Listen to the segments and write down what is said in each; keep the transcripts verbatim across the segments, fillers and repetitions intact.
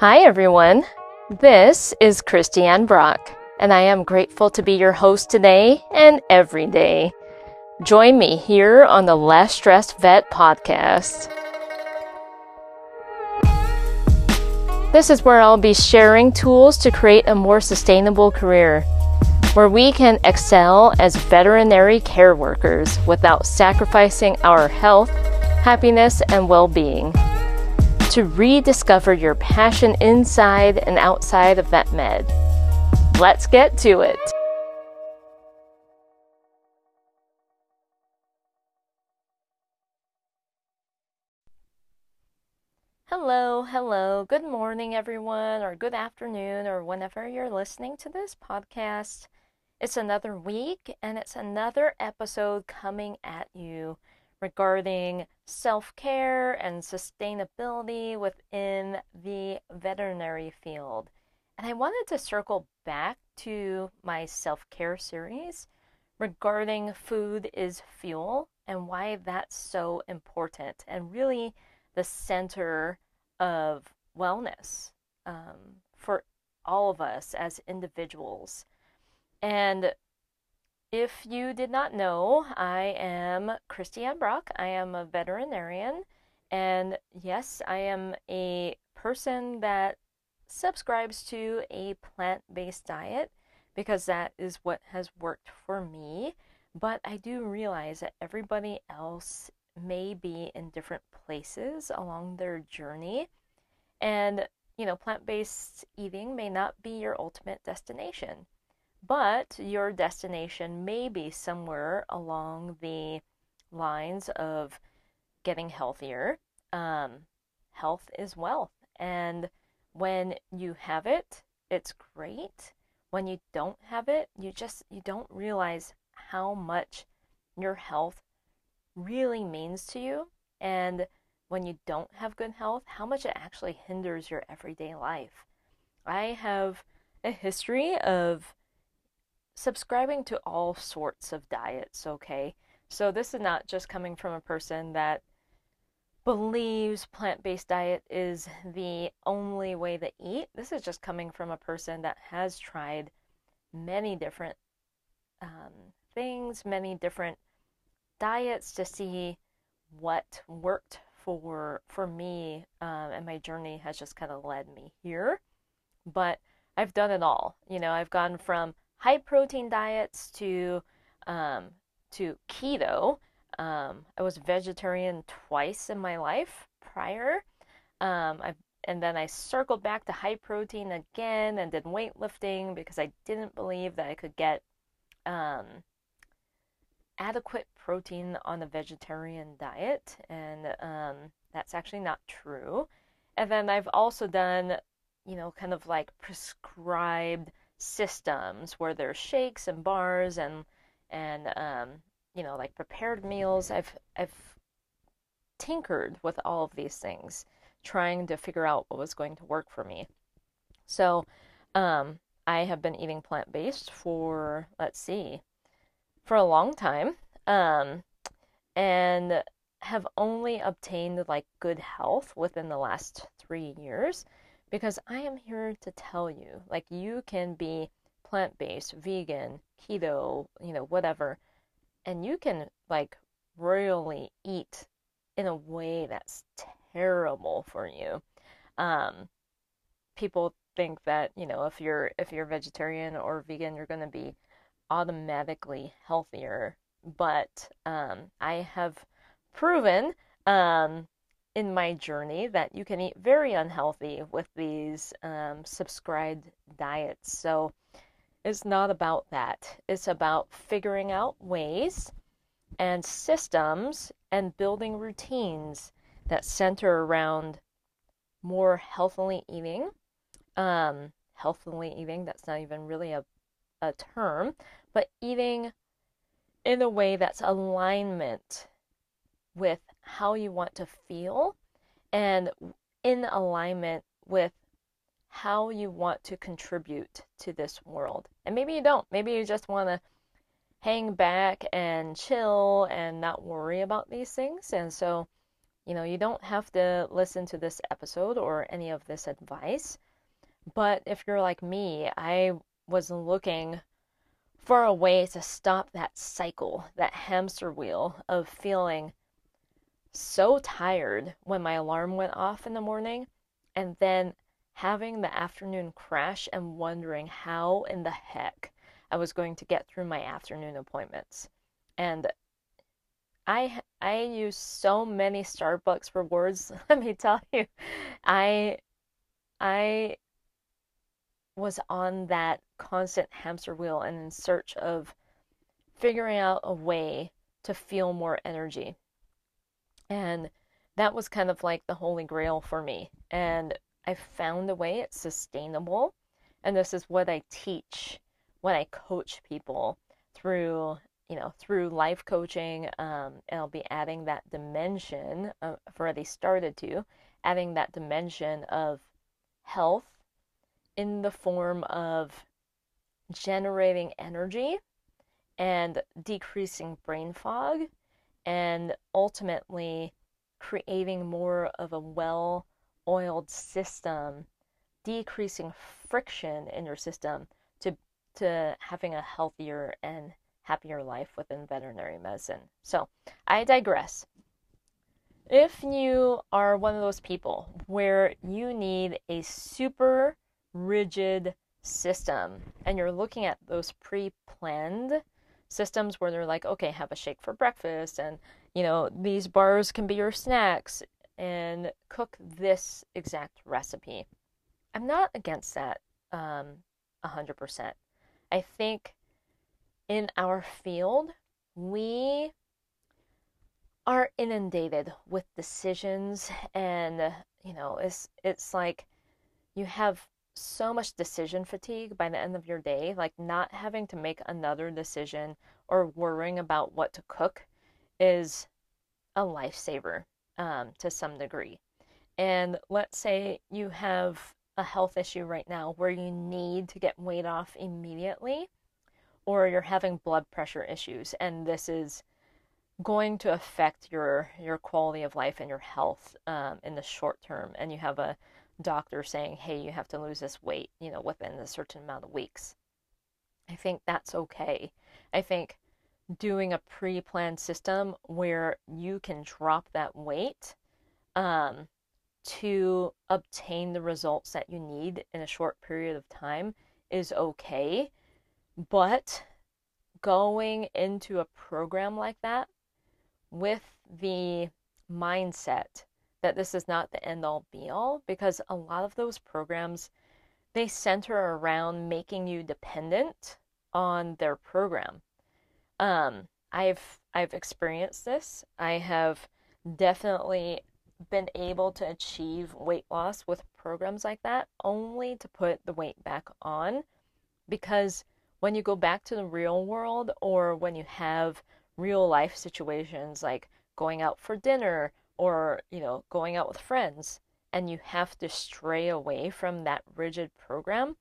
Hi everyone, this is Christiane Brock, and I am grateful to be your host today and every day. Join me here on the Less Stressed Vet podcast. This is where I'll be sharing tools to create a more sustainable career, where we can excel as veterinary care workers without sacrificing our health, happiness, and well-being. To rediscover your passion inside and outside of VetMed. Let's get to it. Hello, hello. Good morning, everyone, or good afternoon, or whenever you're listening to this podcast. It's another week, and it's another episode coming at you regarding self-care and sustainability within the veterinary field. And I wanted to circle back to my self-care series regarding food is fuel and why that's so important and really the center of wellness um, for all of us as individuals. And if you did not know, I am Christiane Brock. I am a veterinarian, and yes, I am a person that subscribes to a plant-based diet because that is what has worked for me, but I do realize that everybody else may be in different places along their journey, and, you know, plant-based eating may not be your ultimate destination. But your destination may be somewhere along the lines of getting healthier. Um, health is wealth. And when you have it, it's great. When you don't have it, you just you don't realize how much your health really means to you. And when you don't have good health, how much it actually hinders your everyday life. I have a history of subscribing to all sorts of diets, okay? So this is not just coming from a person that believes plant-based diet is the only way to eat. This is just coming from a person that has tried many different um, things, many different diets to see what worked for for me, um, and my journey has just kind of led me here. But I've done it all. You know, I've gone from high protein diets to um, to keto. Um, I was vegetarian twice in my life prior, um, I've, and then I circled back to high protein again and did weightlifting because I didn't believe that I could get um, adequate protein on a vegetarian diet, and um, that's actually not true. And then I've also done, you know, kind of like prescribed systems where there's shakes and bars and and um you know, like prepared meals. I've I've tinkered with all of these things, trying to figure out what was going to work for me. So um I have been eating plant-based for let's see for a long time, um and have only obtained like good health within the last three years. Because I am here to tell you, like, you can be plant-based, vegan, keto, you know, whatever. And you can, like, really eat in a way that's terrible for you. Um, people think that, you know, if you're, if you're vegetarian or vegan, you're going to be automatically healthier. But um, I have proven... Um, in my journey that you can eat very unhealthy with these um, subscribed diets. So it's not about that. It's about figuring out ways and systems and building routines that center around more healthily eating. Um, healthily eating, that's not even really a, a term, but eating in a way that's alignment with how you want to feel and in alignment with how you want to contribute to this world. And maybe you don't. Maybe you just want to hang back and chill and not worry about these things. And so You know, you don't have to listen to this episode or any of this advice. But if you're like me, I was looking for a way to stop that cycle, that hamster wheel of feeling so tired when my alarm went off in the morning and then having the afternoon crash and wondering how in the heck I was going to get through my afternoon appointments. And I I use so many Starbucks rewards, let me tell you. I I was on that constant hamster wheel and in search of figuring out a way to feel more energy. And that was kind of like the holy grail for me. And I found a way, it's sustainable. And this is what I teach when I coach people through, you know, through life coaching. Um, and I'll be adding that dimension, uh, I've already started to, adding that dimension of health in the form of generating energy and decreasing brain fog, and ultimately creating more of a well-oiled system, decreasing friction in your system to, to having a healthier and happier life within veterinary medicine. So I digress. If you are one of those people where you need a super rigid system and you're looking at those pre-planned systems where they're like, okay, have a shake for breakfast, and you know, these bars can be your snacks, and cook this exact recipe. I'm not against that um, one hundred percent. I think in our field, we are inundated with decisions, and you know, it's it's like you have so much decision fatigue by the end of your day, like not having to make another decision or worrying about what to cook is a lifesaver um, to some degree. And let's say you have a health issue right now where you need to get weight off immediately, or you're having blood pressure issues, and this is going to affect your, your quality of life and your health um, in the short term, and you have a doctor saying, hey, you have to lose this weight, you know, within a certain amount of weeks. I think that's okay. I think doing a pre-planned system where you can drop that weight um, to obtain the results that you need in a short period of time is okay. But going into a program like that with the mindset that this is not the end-all be-all, because a lot of those programs, they center around making you dependent on their program. Um, I've I've experienced this. I have definitely been able to achieve weight loss with programs like that, only to put the weight back on, because when you go back to the real world, or when you have real life situations like going out for dinner, or, you know, going out with friends, and you have to stray away from that rigid program,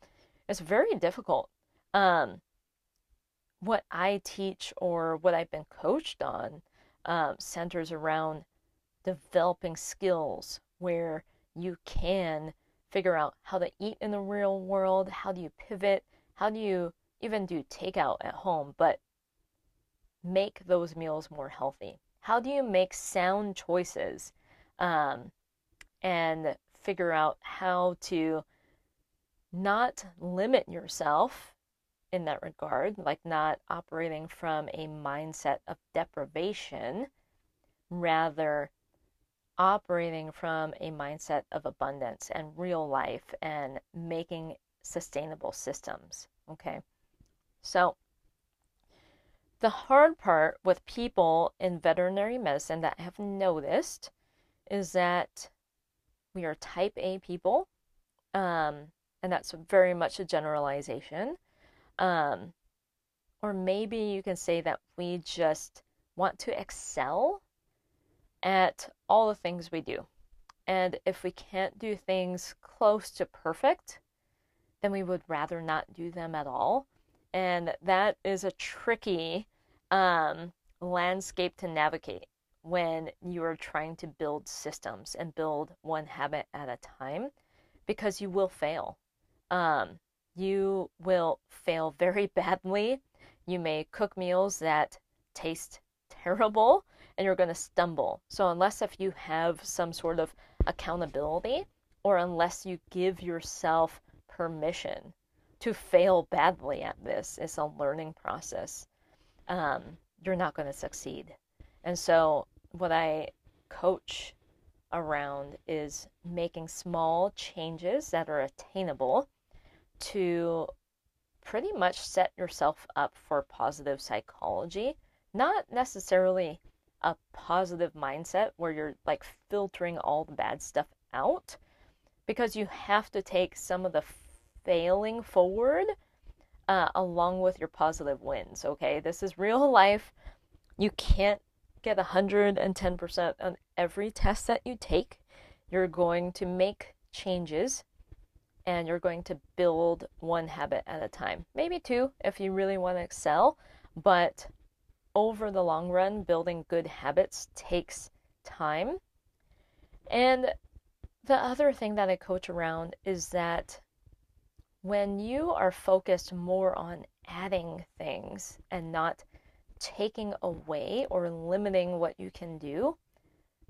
it's very difficult. Um, what I teach, or what I've been coached on, um, centers around developing skills where you can figure out how to eat in the real world, how do you pivot, how do you even do takeout at home, but make those meals more healthy. How do you make sound choices um, and figure out how to not limit yourself in that regard, like not operating from a mindset of deprivation, rather operating from a mindset of abundance and real life and making sustainable systems, okay? So the hard part with people in veterinary medicine that I have noticed is that we are type A people, um, and that's very much a generalization. Um, or maybe you can say that we just want to excel at all the things we do. And if we can't do things close to perfect, then we would rather not do them at all. And that is a tricky um, landscape to navigate when you are trying to build systems and build one habit at a time, because you will fail. Um, you will fail very badly. You may cook meals that taste terrible and you're going to stumble. So unless if you have some sort of accountability, or unless you give yourself permission to fail badly at this, it's a learning process, um, you're not going to succeed. And so what I coach around is making small changes that are attainable to pretty much set yourself up for positive psychology, not necessarily a positive mindset where you're like filtering all the bad stuff out, because you have to take some of the failing forward uh, along with your positive wins, okay? This is real life. You can't get one hundred ten percent on every test that you take. You're going to make changes and you're going to build one habit at a time. Maybe two if you really want to excel, but over the long run, building good habits takes time. And the other thing that I coach around is that when you are focused more on adding things and not taking away or limiting what you can do,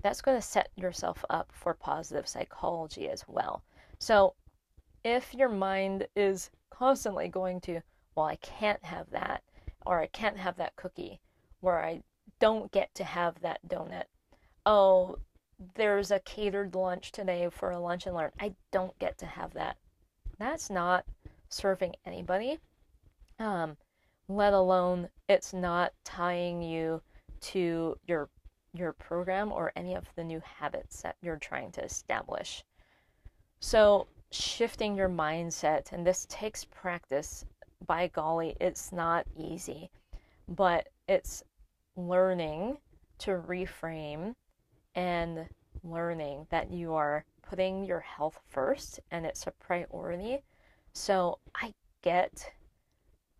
that's going to set yourself up for positive psychology as well. So if your mind is constantly going to, well, I can't have that, or I can't have that cookie, where I don't get to have that donut. Oh, there's a catered lunch today for a lunch and learn. I don't get to have that. That's not serving anybody, um, let alone it's not tying you to your your program or any of the new habits that you're trying to establish. So shifting your mindset, and this takes practice, by golly, it's not easy, but it's learning to reframe and learning that you are putting your health first and it's a priority. So I get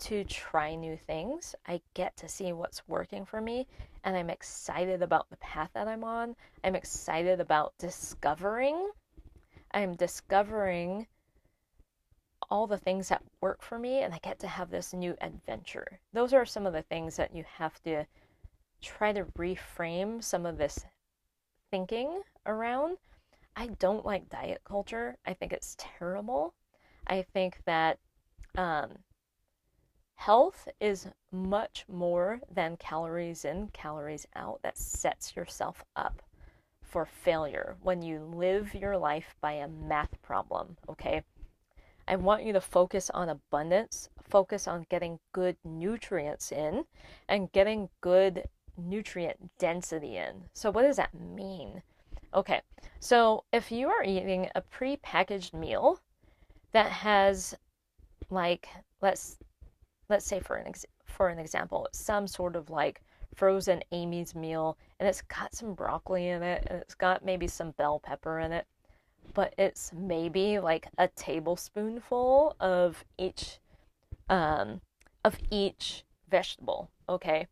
to try new things. I get to see what's working for me, and I'm excited about the path that I'm on. I'm excited about discovering. I'm discovering all the things that work for me, and I get to have this new adventure. Those are some of the things that you have to try to reframe some of this thinking around. I don't like diet culture. I think it's terrible. I think that um, health is much more than calories in, calories out. That sets yourself up for failure when you live your life by a math problem, okay? I want you to focus on abundance, focus on getting good nutrients in and getting good nutrient density in. So what does that mean? Okay, so if you are eating a prepackaged meal that has, like, let's let's say for an ex- for an example, it's some sort of like frozen Amy's meal, and it's got some broccoli in it, and it's got maybe some bell pepper in it, but it's maybe like a tablespoonful of each um, of each vegetable. Okay,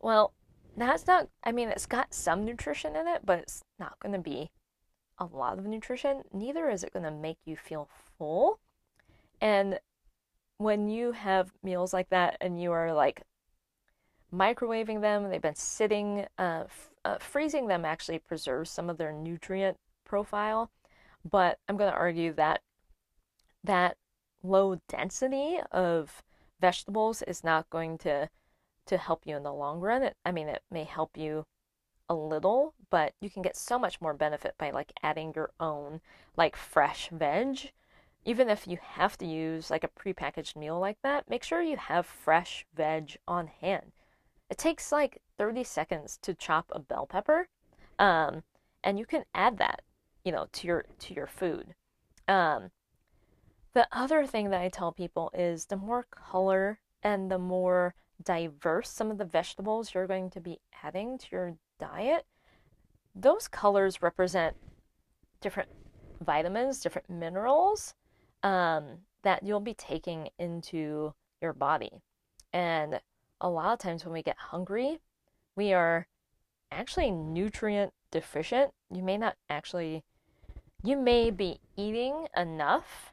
well, that's not, I mean, it's got some nutrition in it, but it's not going to be a lot of nutrition. Neither is it going to make you feel full. And when you have meals like that and you are like microwaving them, they've been sitting, uh, f- uh, freezing them actually preserves some of their nutrient profile. But I'm going to argue that that low density of vegetables is not going to to help you in the long run. It, I mean, it may help you a little, but you can get so much more benefit by like adding your own like fresh veg. Even if you have to use like a prepackaged meal like that, make sure you have fresh veg on hand. It takes like thirty seconds to chop a bell pepper, um, and you can add that, you know, to your to your food. Um, the other thing that I tell people is the more color and the more diverse some of the vegetables you're going to be adding to your diet, those colors represent different vitamins, different minerals um, that you'll be taking into your body. And a lot of times when we get hungry, we are actually nutrient deficient. You may not actually, you may be eating enough,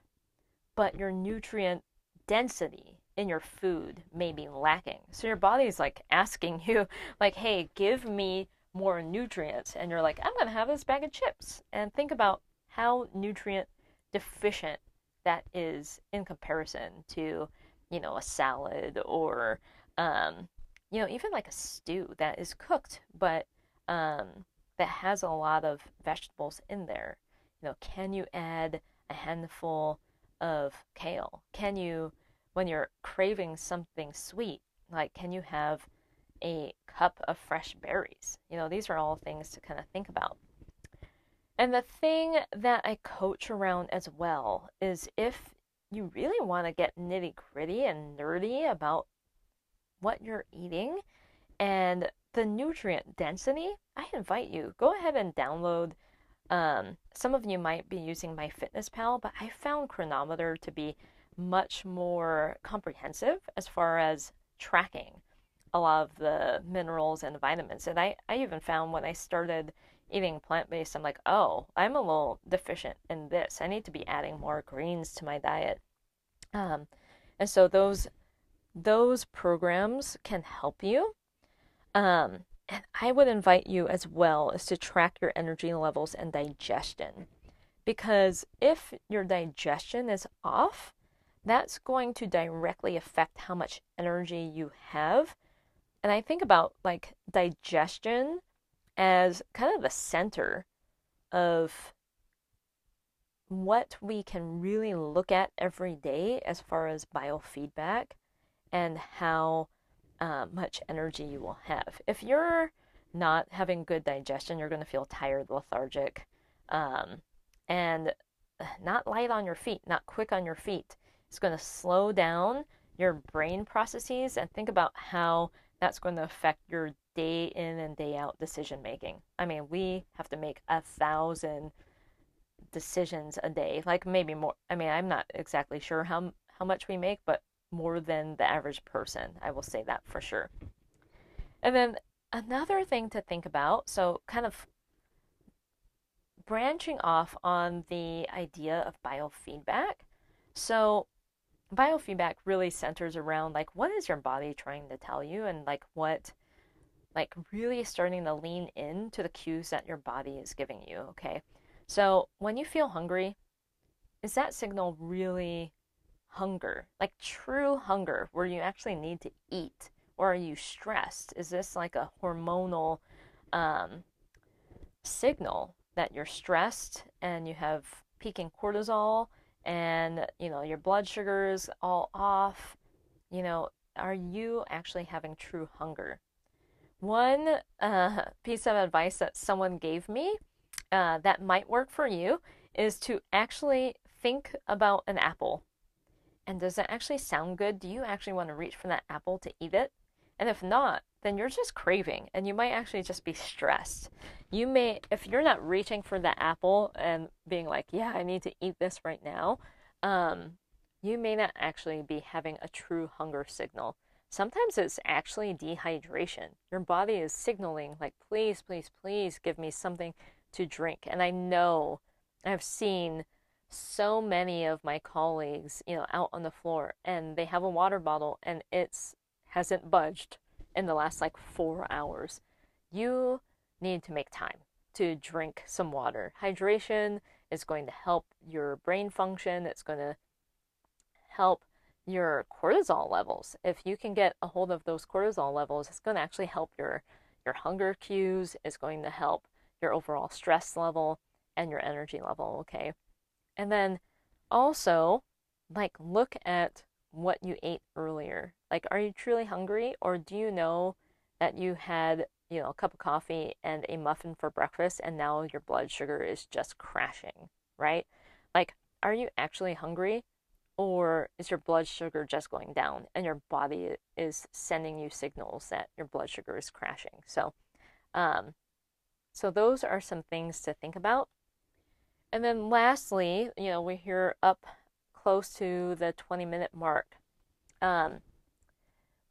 but your nutrient density in your food may be lacking. So your body's like asking you, like, hey, give me more nutrients. And you're like, I'm going to have this bag of chips. And think about how nutrient deficient that is in comparison to, you know, a salad or, um, you know, even like a stew that is cooked, but um, that has a lot of vegetables in there. You know, can you add a handful of kale? Can you, when you're craving something sweet, like, can you have a cup of fresh berries? You know, these are all things to kind of think about. And the thing that I coach around as well is if you really want to get nitty-gritty and nerdy about what you're eating and the nutrient density, I invite you, go ahead and download. Um, some of you might be using MyFitnessPal, but I found Cronometer to be much more comprehensive as far as tracking a lot of the minerals and vitamins. And I, I even found when I started eating plant-based, I'm like, oh, I'm a little deficient in this. I need to be adding more greens to my diet. Um, and so those those programs can help you. Um, and I would invite you as well is to track your energy levels and digestion. Because if your digestion is off, that's going to directly affect how much energy you have. And I think about like digestion as kind of the center of what we can really look at every day as far as biofeedback and how uh, much energy you will have. If you're not having good digestion, you're going to feel tired, lethargic, um, and not light on your feet, not quick on your feet. It's going to slow down your brain processes, and think about how that's going to affect your day in and day out decision making. I mean, we have to make a thousand decisions a day, like maybe more. I mean, I'm not exactly sure how how much we make, but more than the average person. I will say that for sure. And then another thing to think about, so kind of branching off on the idea of biofeedback. So biofeedback really centers around like, what is your body trying to tell you, and like what, like really starting to lean into the cues that your body is giving you, okay? So when you feel hungry, is that signal really hunger? Like true hunger where you actually need to eat? Or are you stressed? Is this like a hormonal um, signal that you're stressed and you have peaking cortisol and, you know, your blood sugar is all off? You know, are you actually having true hunger? One uh, piece of advice that someone gave me uh, that might work for you is to actually think about an apple. And does that actually sound good? Do you actually want to reach for that apple to eat it? And if not, then you're just craving and you might actually just be stressed. You may, if you're not reaching for the apple and being like, yeah, I need to eat this right now, um, you may not actually be having a true hunger signal. Sometimes it's actually dehydration. Your body is signaling like, please, please, please give me something to drink. And I know I've seen so many of my colleagues, you know, out on the floor, and they have a water bottle and it's hasn't budged in the last like four hours. You need to make time to drink some water. Hydration is going to help your brain function. It's going to help your cortisol levels. If you can get a hold of those cortisol levels, it's going to actually help your, your hunger cues. It's going to help your overall stress level and your energy level, okay? And then also, like, look at what you ate earlier. Like, are you truly hungry, or do you know that you had, you know, a cup of coffee and a muffin for breakfast and now your blood sugar is just crashing, right? Like, are you actually hungry, or is your blood sugar just going down and your body is sending you signals that your blood sugar is crashing? So, um, so those are some things to think about. And then lastly, you know, we're here up close to the twenty minute mark. Um,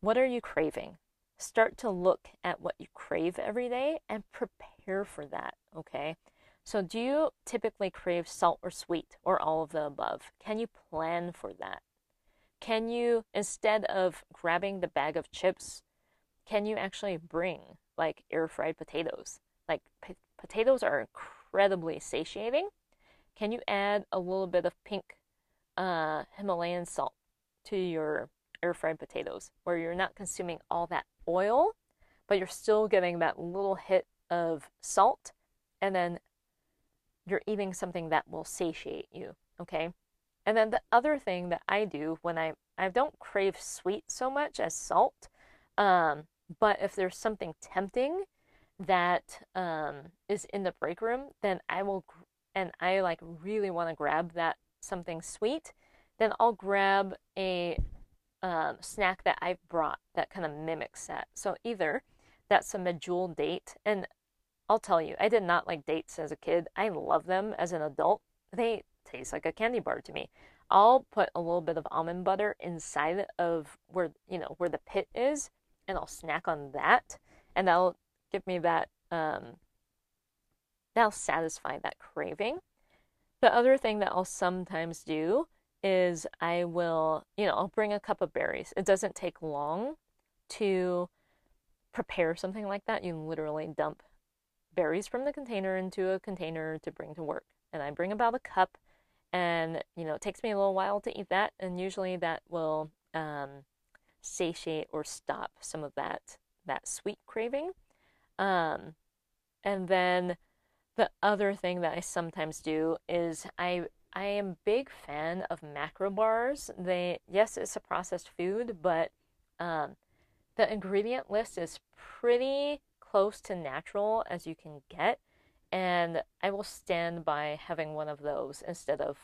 what are you craving? start to look at what you crave every day and prepare for that, okay? So do you typically crave salt or sweet or all of the above? Can you plan for that? Can you, instead of grabbing the bag of chips, can you actually bring like air-fried potatoes? Like po- potatoes are incredibly satiating. Can you add a little bit of pink uh, Himalayan salt to your air-fried potatoes where you're not consuming all that oil, but you're still getting that little hit of salt, and then you're eating something that will satiate you, okay? And then the other thing that I do when I, I don't crave sweet so much as salt, um, but if there's something tempting that um, is in the break room, then I will, and I like really want to grab that something sweet, then I'll grab a um, snack that I've brought that kind of mimics that. So either that's a Medjool date, and I'll tell you, I did not like dates as a kid. I love them as an adult. They tastes like a candy bar to me. I'll put a little bit of almond butter inside of where, you know, where the pit is, and I'll snack on that, and that'll give me that, um, that'll satisfy that craving. The other thing that I'll sometimes do is I will, you know, I'll bring a cup of berries. It doesn't take long to prepare something like that. You literally dump berries from the container into a container to bring to work, and I bring about a cup. And, you know, it takes me a little while to eat that, and usually that will um, satiate or stop some of that that sweet craving. Um, and then the other thing that I sometimes do is I I am a big fan of macro bars. They, yes, it's a processed food, but um, the ingredient list is pretty close to natural as you can get. And I will stand by having one of those instead of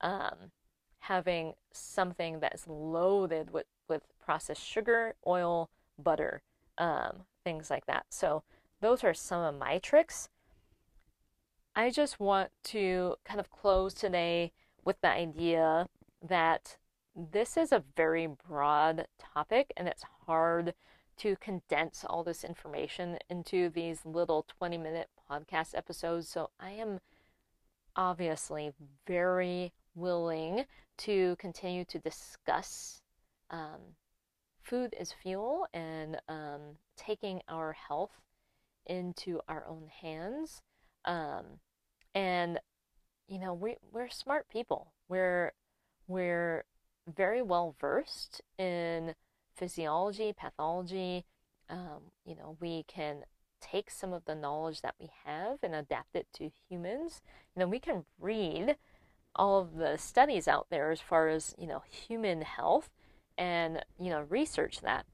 um, having something that's loaded with, with processed sugar, oil, butter, um, things like that. So those are some of my tricks. I just want to kind of close today with the idea that this is a very broad topic, and it's hard to condense all this information into these little twenty minute podcast episodes. So I am obviously very willing to continue to discuss um, food is fuel, and um, taking our health into our own hands. Um, and, you know, we, we're smart people. We're, we're very well versed in physiology, pathology. Um, you know, we can take some of the knowledge that we have and adapt it to humans. You know, we can read all of the studies out there as far as, you know, human health, and, you know, research that.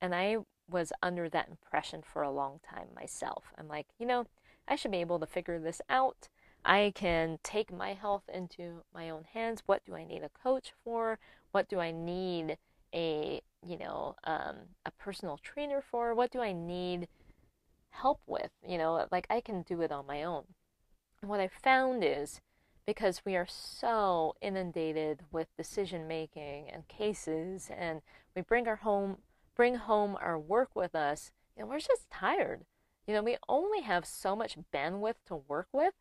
And I was under that impression for a long time myself. I'm like, you know, I should be able to figure this out. I can take my health into my own hands. What do I need a coach for? What do I need a, you know, um, a personal trainer for? What do I need help with? You know, like, I can do it on my own. And what I found is, because we are so inundated with decision making and cases, and we bring our home, bring home our work with us, and we're just tired. You know, we only have so much bandwidth to work with.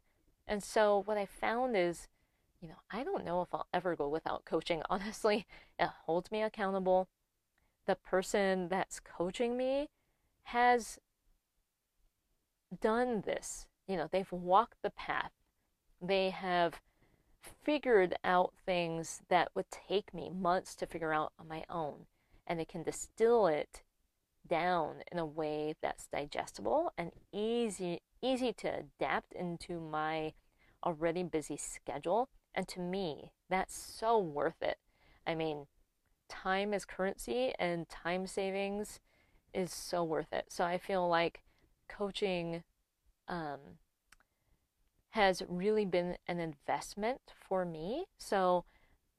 And so what I found is, you know, I don't know if I'll ever go without coaching. Honestly, it holds me accountable. The person that's coaching me has done this. You know, they've walked the path. They have figured out things that would take me months to figure out on my own, and they can distill it down in a way that's digestible and easy easy to adapt into my already busy schedule. And to me, that's so worth it. I mean, time is currency, and time savings is so worth it. So I feel like coaching um, has really been an investment for me. So,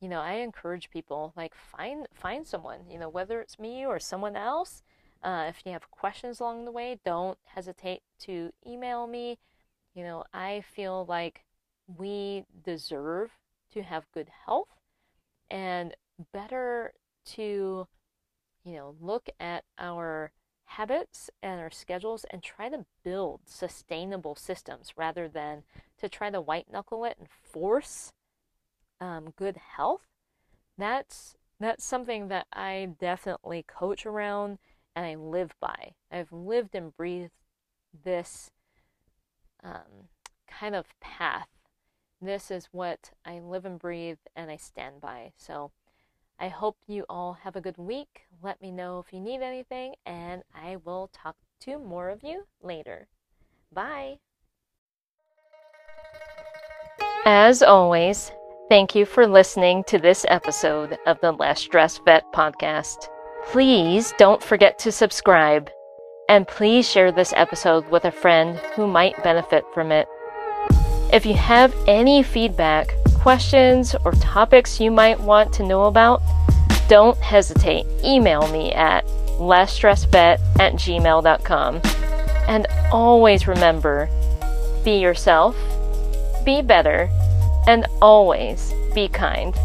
you know, I encourage people, like, find find someone, you know, whether it's me or someone else. Uh, if you have questions along the way, don't hesitate to email me. You know, I feel like we deserve to have good health, and better to, you know, look at our habits and our schedules and try to build sustainable systems rather than to try to white knuckle it and force um, good health. That's, that's something that I definitely coach around and I live by. I've lived and breathed this um, kind of path. This is what I live and breathe and I stand by. So I hope you all have a good week. Let me know if you need anything, and I will talk to more of you later. Bye! As always, thank you for listening to this episode of the Less Stressed Vet podcast. Please don't forget to subscribe, and please share this episode with a friend who might benefit from it. If you have any feedback, questions, or topics you might want to know about, don't hesitate. Email me at less stressed vet at gmail dot com. And always remember, be yourself, be better, and always be kind.